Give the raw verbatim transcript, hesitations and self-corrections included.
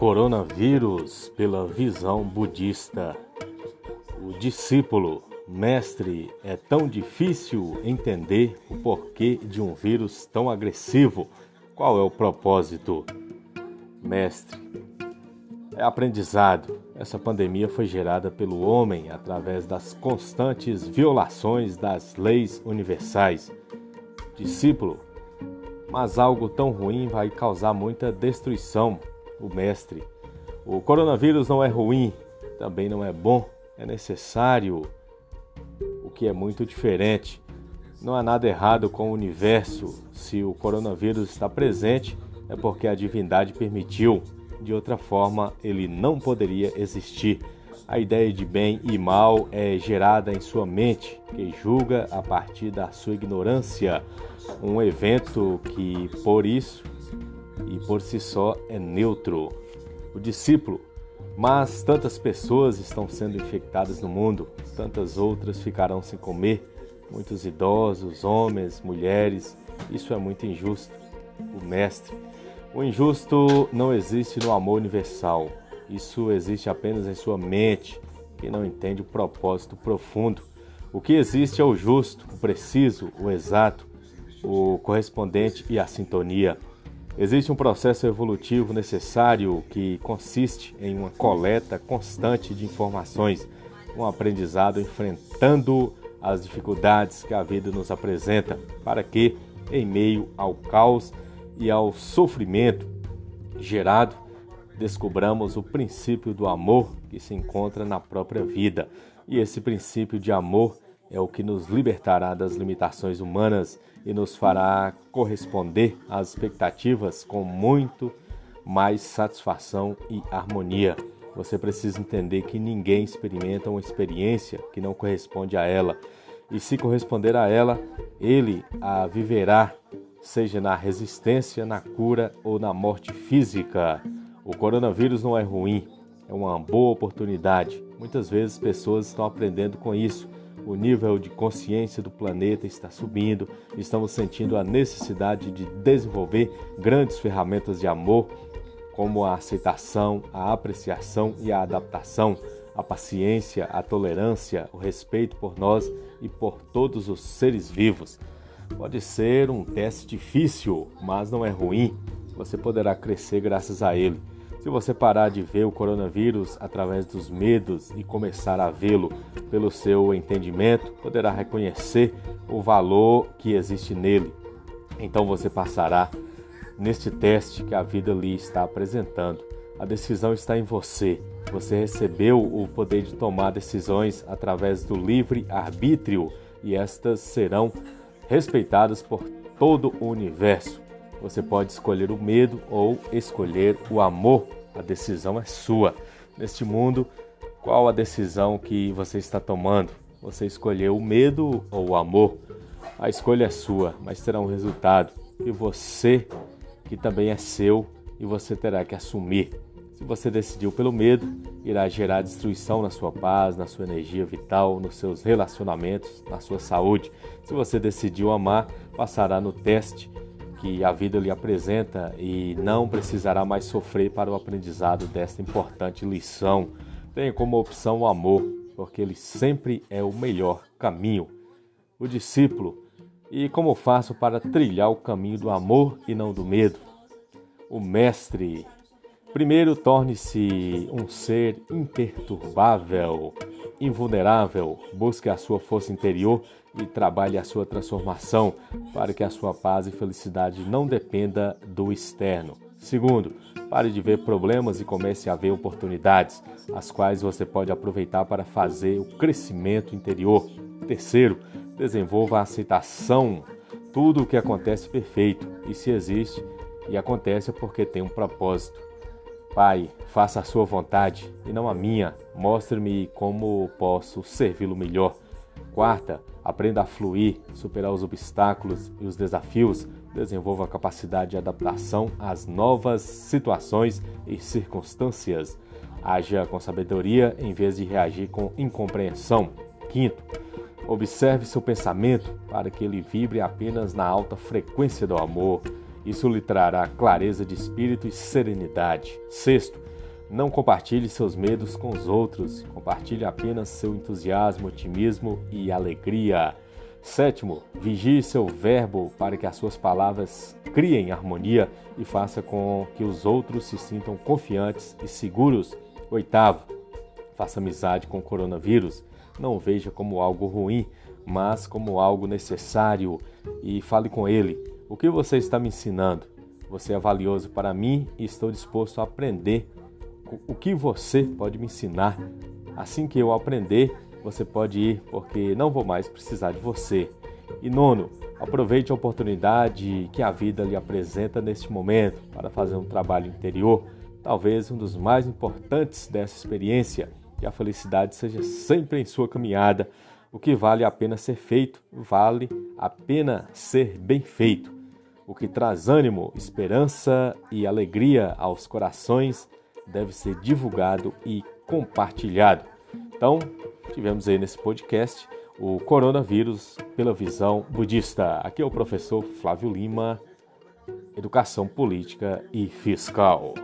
Coronavírus pela visão budista. O discípulo, mestre, é tão difícil entender o porquê de um vírus tão agressivo. Qual é o propósito? Mestre, é aprendizado. Essa pandemia foi gerada pelo homem através das constantes violações das leis universais. Discípulo, mas algo tão ruim vai causar muita destruição. O mestre, o coronavírus não é ruim, também não é bom, é necessário, o que é muito diferente. Não há nada errado com o universo. Se o coronavírus está presente, é porque a divindade permitiu. De outra forma, ele não poderia existir. A ideia de bem e mal é gerada em sua mente, que julga a partir da sua ignorância. Um evento que, por isso, e por si só é neutro. O discípulo, mas tantas pessoas estão sendo infectadas no mundo, tantas outras ficarão sem comer, muitos idosos, homens, mulheres, isso é muito injusto. O mestre, o injusto não existe no amor universal, isso existe apenas em sua mente, que não entende o propósito profundo. O que existe é o justo, o preciso, o exato, o correspondente e a sintonia. Existe um processo evolutivo necessário que consiste em uma coleta constante de informações, um aprendizado enfrentando as dificuldades que a vida nos apresenta, para que, em meio ao caos e ao sofrimento gerado, descobramos o princípio do amor que se encontra na própria vida. E esse princípio de amor é o que nos libertará das limitações humanas e nos fará corresponder às expectativas com muito mais satisfação e harmonia. Você precisa entender que ninguém experimenta uma experiência que não corresponde a ela. E se corresponder a ela, ele a viverá, seja na resistência, na cura ou na morte física. O coronavírus não é ruim, é uma boa oportunidade. Muitas vezes pessoas estão aprendendo com isso. O nível de consciência do planeta está subindo, estamos sentindo a necessidade de desenvolver grandes ferramentas de amor, como a aceitação, a apreciação e a adaptação, a paciência, a tolerância, o respeito por nós e por todos os seres vivos. Pode ser um teste difícil, mas não é ruim. Você poderá crescer graças a ele. Se você parar de ver o coronavírus através dos medos e começar a vê-lo pelo seu entendimento, poderá reconhecer o valor que existe nele. Então você passará neste teste que a vida lhe está apresentando. A decisão está em você. Você recebeu o poder de tomar decisões através do livre arbítrio e estas serão respeitadas por todo o universo. Você pode escolher o medo ou escolher o amor. A decisão é sua. Neste mundo, qual a decisão que você está tomando? Você escolheu o medo ou o amor? A escolha é sua, mas terá um resultado. E você, que também é seu, e você terá que assumir. Se você decidiu pelo medo, irá gerar destruição na sua paz, na sua energia vital, nos seus relacionamentos, na sua saúde. Se você decidiu amar, passará no teste que a vida lhe apresenta e não precisará mais sofrer para o aprendizado desta importante lição. Tenha como opção o amor, porque ele sempre é o melhor caminho. O discípulo, e como faço para trilhar o caminho do amor e não do medo? O mestre, primeiro torne-se um ser imperturbável, invulnerável, busque a sua força interior e trabalhe a sua transformação para que a sua paz e felicidade não dependa do externo. Segundo, pare de ver problemas e comece a ver oportunidades, as quais você pode aproveitar para fazer o crescimento interior. Terceiro, desenvolva a aceitação. Tudo o que acontece é perfeito, e se existe e acontece é porque tem um propósito. Pai, faça a sua vontade e não a minha. Mostre-me como posso servi-lo melhor. Quarta, aprenda a fluir, superar os obstáculos e os desafios. Desenvolva a capacidade de adaptação às novas situações e circunstâncias. Haja com sabedoria em vez de reagir com incompreensão. Quinto, observe seu pensamento para que ele vibre apenas na alta frequência do amor. Isso lhe trará clareza de espírito e serenidade. Sexto, não compartilhe seus medos com os outros. Compartilhe apenas seu entusiasmo, otimismo e alegria. Sétimo, vigie seu verbo para que as suas palavras criem harmonia e faça com que os outros se sintam confiantes e seguros. Oitavo, faça amizade com o coronavírus. Não o veja como algo ruim, mas como algo necessário e fale com ele. O que você está me ensinando? Você é valioso para mim e estou disposto a aprender. O que você pode me ensinar? Assim que eu aprender, você pode ir, porque não vou mais precisar de você. E nono, aproveite a oportunidade que a vida lhe apresenta neste momento para fazer um trabalho interior, talvez um dos mais importantes dessa experiência, que a felicidade seja sempre em sua caminhada. O que vale a pena ser feito, vale a pena ser bem feito. O que traz ânimo, esperança e alegria aos corações deve ser divulgado e compartilhado. Então, tivemos aí nesse podcast o coronavírus pela visão budista. Aqui é o professor Flávio Lima, Educação Política e Fiscal.